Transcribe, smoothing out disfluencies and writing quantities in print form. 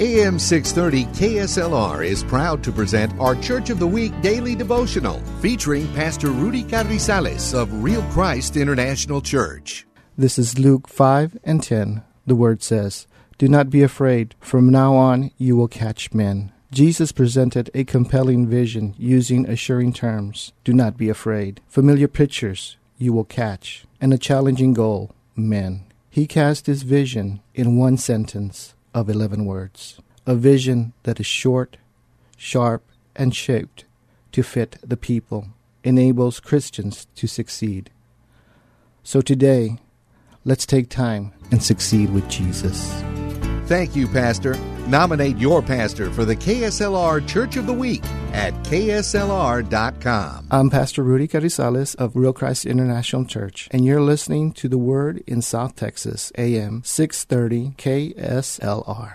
AM 630 KSLR is proud to present our Church of the Week daily devotional featuring Pastor Rudy Carrizales of Real Christ International Church. This is Luke 5 and 10. The word says, "Do not be afraid. From now on you will catch men." Jesus presented a compelling vision using assuring terms. Do not be afraid. Familiar pictures you will catch. And a challenging goal, men. He cast his vision in one sentence of 11 words, a vision that is short, sharp, and shaped to fit the people, enables Christians to succeed. So today, let's take time and succeed with Jesus. Thank you, Pastor. Nominate your pastor for the KSLR Church of the Week at KSLR.com. I'm Pastor Rudy Carrizales of Real Christ International Church, and you're listening to The Word in South Texas, AM 630 KSLR.